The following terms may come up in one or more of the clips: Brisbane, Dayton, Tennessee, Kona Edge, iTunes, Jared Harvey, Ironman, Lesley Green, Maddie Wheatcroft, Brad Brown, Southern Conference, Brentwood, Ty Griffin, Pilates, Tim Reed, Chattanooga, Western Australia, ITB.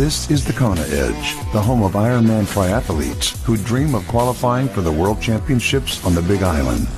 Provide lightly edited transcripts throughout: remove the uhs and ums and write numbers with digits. This is the Kona Edge, the home of Ironman triathletes who dream of qualifying for the World Championships on the Big Island.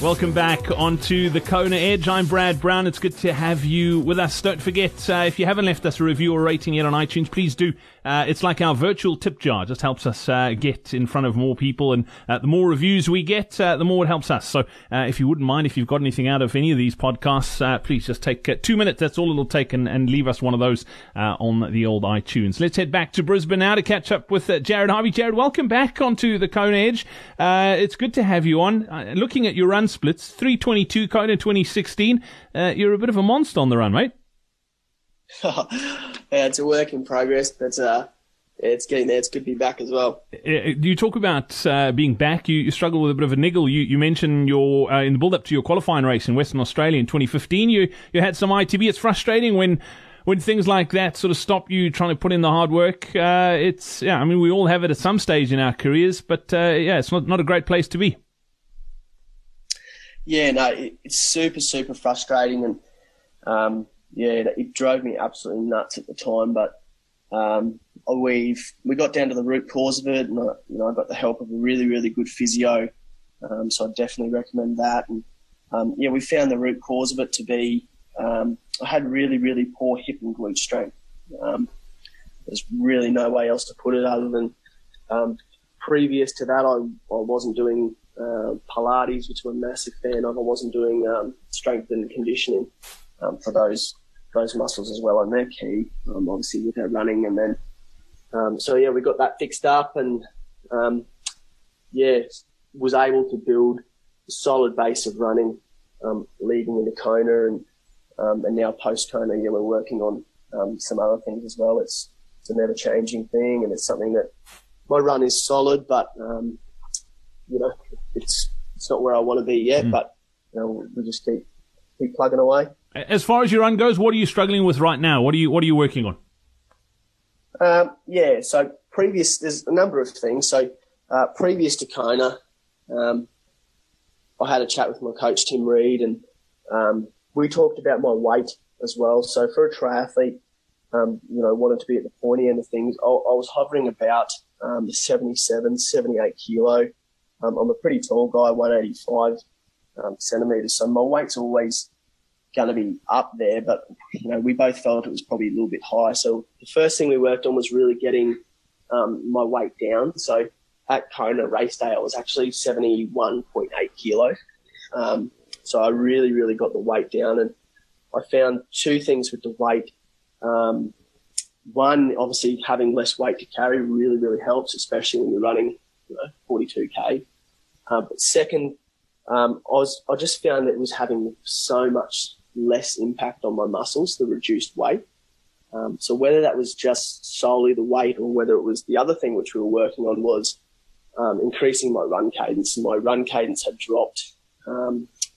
Welcome back onto the Kona Edge. I'm Brad Brown. It's good to have you with us. Don't forget, if you haven't left us a review or rating yet on iTunes, please do. It's like our virtual tip jar. It just helps us get in front of more people. And the more reviews we get, the more it helps us. So if you wouldn't mind, if you've got anything out of any of these podcasts, please just take 2 minutes. That's all it'll take, and leave us one of those on the old iTunes. Let's head back to Brisbane now to catch up with Jared Harvey. Jared, welcome back onto the Kona Edge. It's good to have you on. Looking at your run splits, 3:22 Kona 2016. You're a bit of a monster on the run, mate. Yeah, it's a work in progress, but it's getting there. It's good to be back as well. You talk about being back. You struggle with a bit of a niggle. You mentioned your in the build-up to your qualifying race in Western Australia in 2015. You had some ITB. It's frustrating when things like that sort of stop you trying to put in the hard work. I mean, we all have it at some stage in our careers, but it's not a great place to be. Yeah, no, it's super, super frustrating, and it drove me absolutely nuts at the time. But we got down to the root cause of it, and I got the help of a really, really good physio. So I definitely recommend that. And we found the root cause of it to be I had really, really poor hip and glute strength. There's really no way else to put it other than previous to that, I wasn't doing Pilates, which I'm a massive fan of. I wasn't doing strength and conditioning for those muscles as well, and they're key, obviously, with our running. And then, we got that fixed up, and was able to build a solid base of running, leading into Kona, and now post Kona, we're working on some other things as well. It's a never changing thing, and it's something that my run is solid, but it's not where I want to be yet, but we just keep plugging away. As far as your run goes, what are you struggling with right now? What are you working on? So there's a number of things. So previous to Kona, I had a chat with my coach Tim Reed, and we talked about my weight as well. So for a triathlete, wanted to be at the pointy end of things. I was hovering about 77, 78 kilo. I'm a pretty tall guy, 185 centimetres, so my weight's always going to be up there, but, we both felt it was probably a little bit high. So the first thing we worked on was really getting my weight down. So at Kona race day, I was actually 71.8 kilo. So I really, really got the weight down, and I found two things with the weight. One, obviously, having less weight to carry really, really helps, especially when you're running 42K. But second, I just found that it was having so much less impact on my muscles, the reduced weight. So whether that was just solely the weight, or whether it was the other thing which we were working on was increasing my run cadence. And my run cadence had dropped.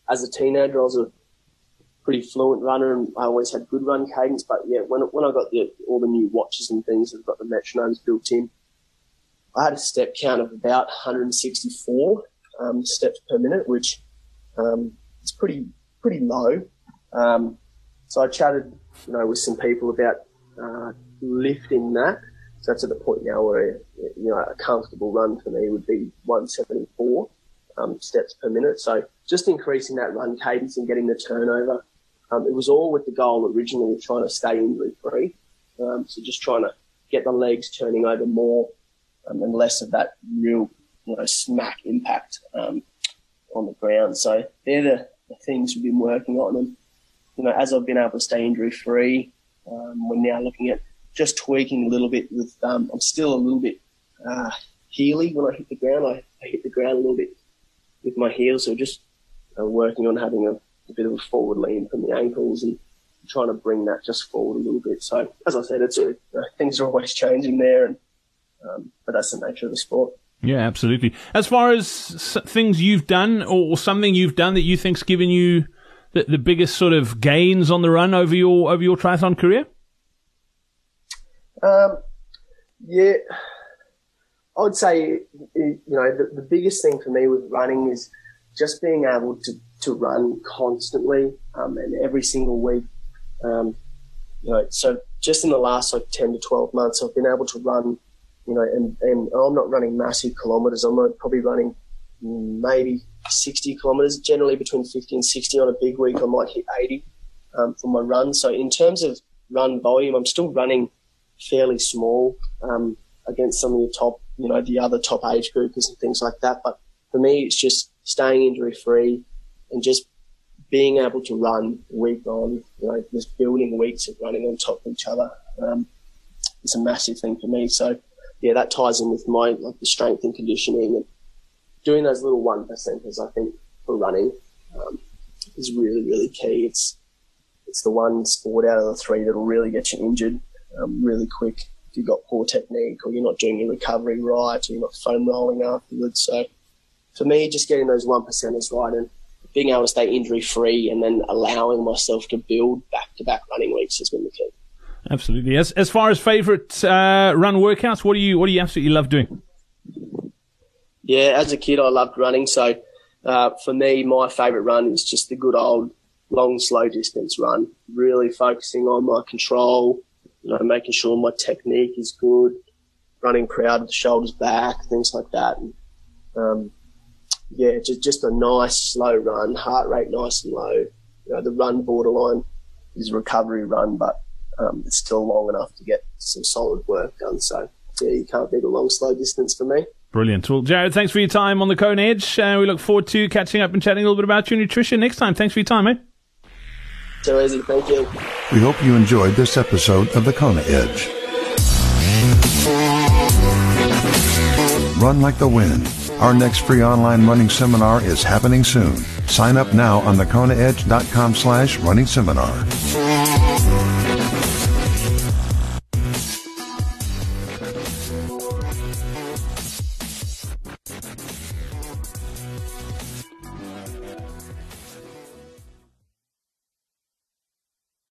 As a teenager, I was a pretty fluent runner, and I always had good run cadence. But when I got all the new watches and things that have got the metronomes built in, I had a step count of about 164 steps per minute, which is pretty low. So I chatted, with some people about lifting that. So that's at the point now where a comfortable run for me would be 174 steps per minute. So just increasing that run cadence and getting the turnover. It was all with the goal originally of trying to stay injury free. So just trying to get the legs turning over more. And less of that real, smack impact on the ground. So they're the things we've been working on. And, as I've been able to stay injury-free, we're now looking at just tweaking a little bit with I'm still a little bit heely when I hit the ground. I hit the ground a little bit with my heels. So just working on having a bit of a forward lean from the ankles and trying to bring that just forward a little bit. So, as I said, it's things are always changing there, and but that's the nature of the sport. Yeah, absolutely. As far as things you've done or something you've done that you think's given you the biggest sort of gains on the run over your triathlon career? I would say the biggest thing for me with running is just being able to to run constantly, and every single week. So just in the last 10 to 12 months, I've been able to run, and I'm not running massive kilometres. I'm probably running maybe 60 kilometres, generally between 50 and 60. On a big week, I might hit 80 for my run. So in terms of run volume, I'm still running fairly small against some of the top, the other top age groupers and things like that. But for me, it's just staying injury-free and just being able to run week on, just building weeks of running on top of each other. It's a massive thing for me. So, yeah, that ties in with my the strength and conditioning, and doing those little 1%ers, I think, for running is really, really key. It's the one sport out of the three that'll really get you injured really quick if you've got poor technique, or you're not doing your recovery right, or you're not foam rolling afterwards. So for me, just getting those 1%ers right and being able to stay injury-free and then allowing myself to build back-to-back running weeks has been the key. Absolutely. As far as favourite run workouts, what do you absolutely love doing? Yeah, as a kid, I loved running. So for me, my favourite run is just the good old long, slow distance run, really focusing on my control, making sure my technique is good, running proud with the shoulders back, things like that. And, just a nice, slow run, heart rate nice and low. The run borderline is recovery run, but it's still long enough to get some solid work done. So, yeah, you can't beat a long, slow distance for me. Brilliant. Well, Jared, thanks for your time on the Kona Edge. We look forward to catching up and chatting a little bit about your nutrition next time. Thanks for your time, mate. So easy. Thank you. We hope you enjoyed this episode of the Kona Edge. Run like the wind. Our next free online running seminar is happening soon. Sign up now on thekonaedge.com/running seminar.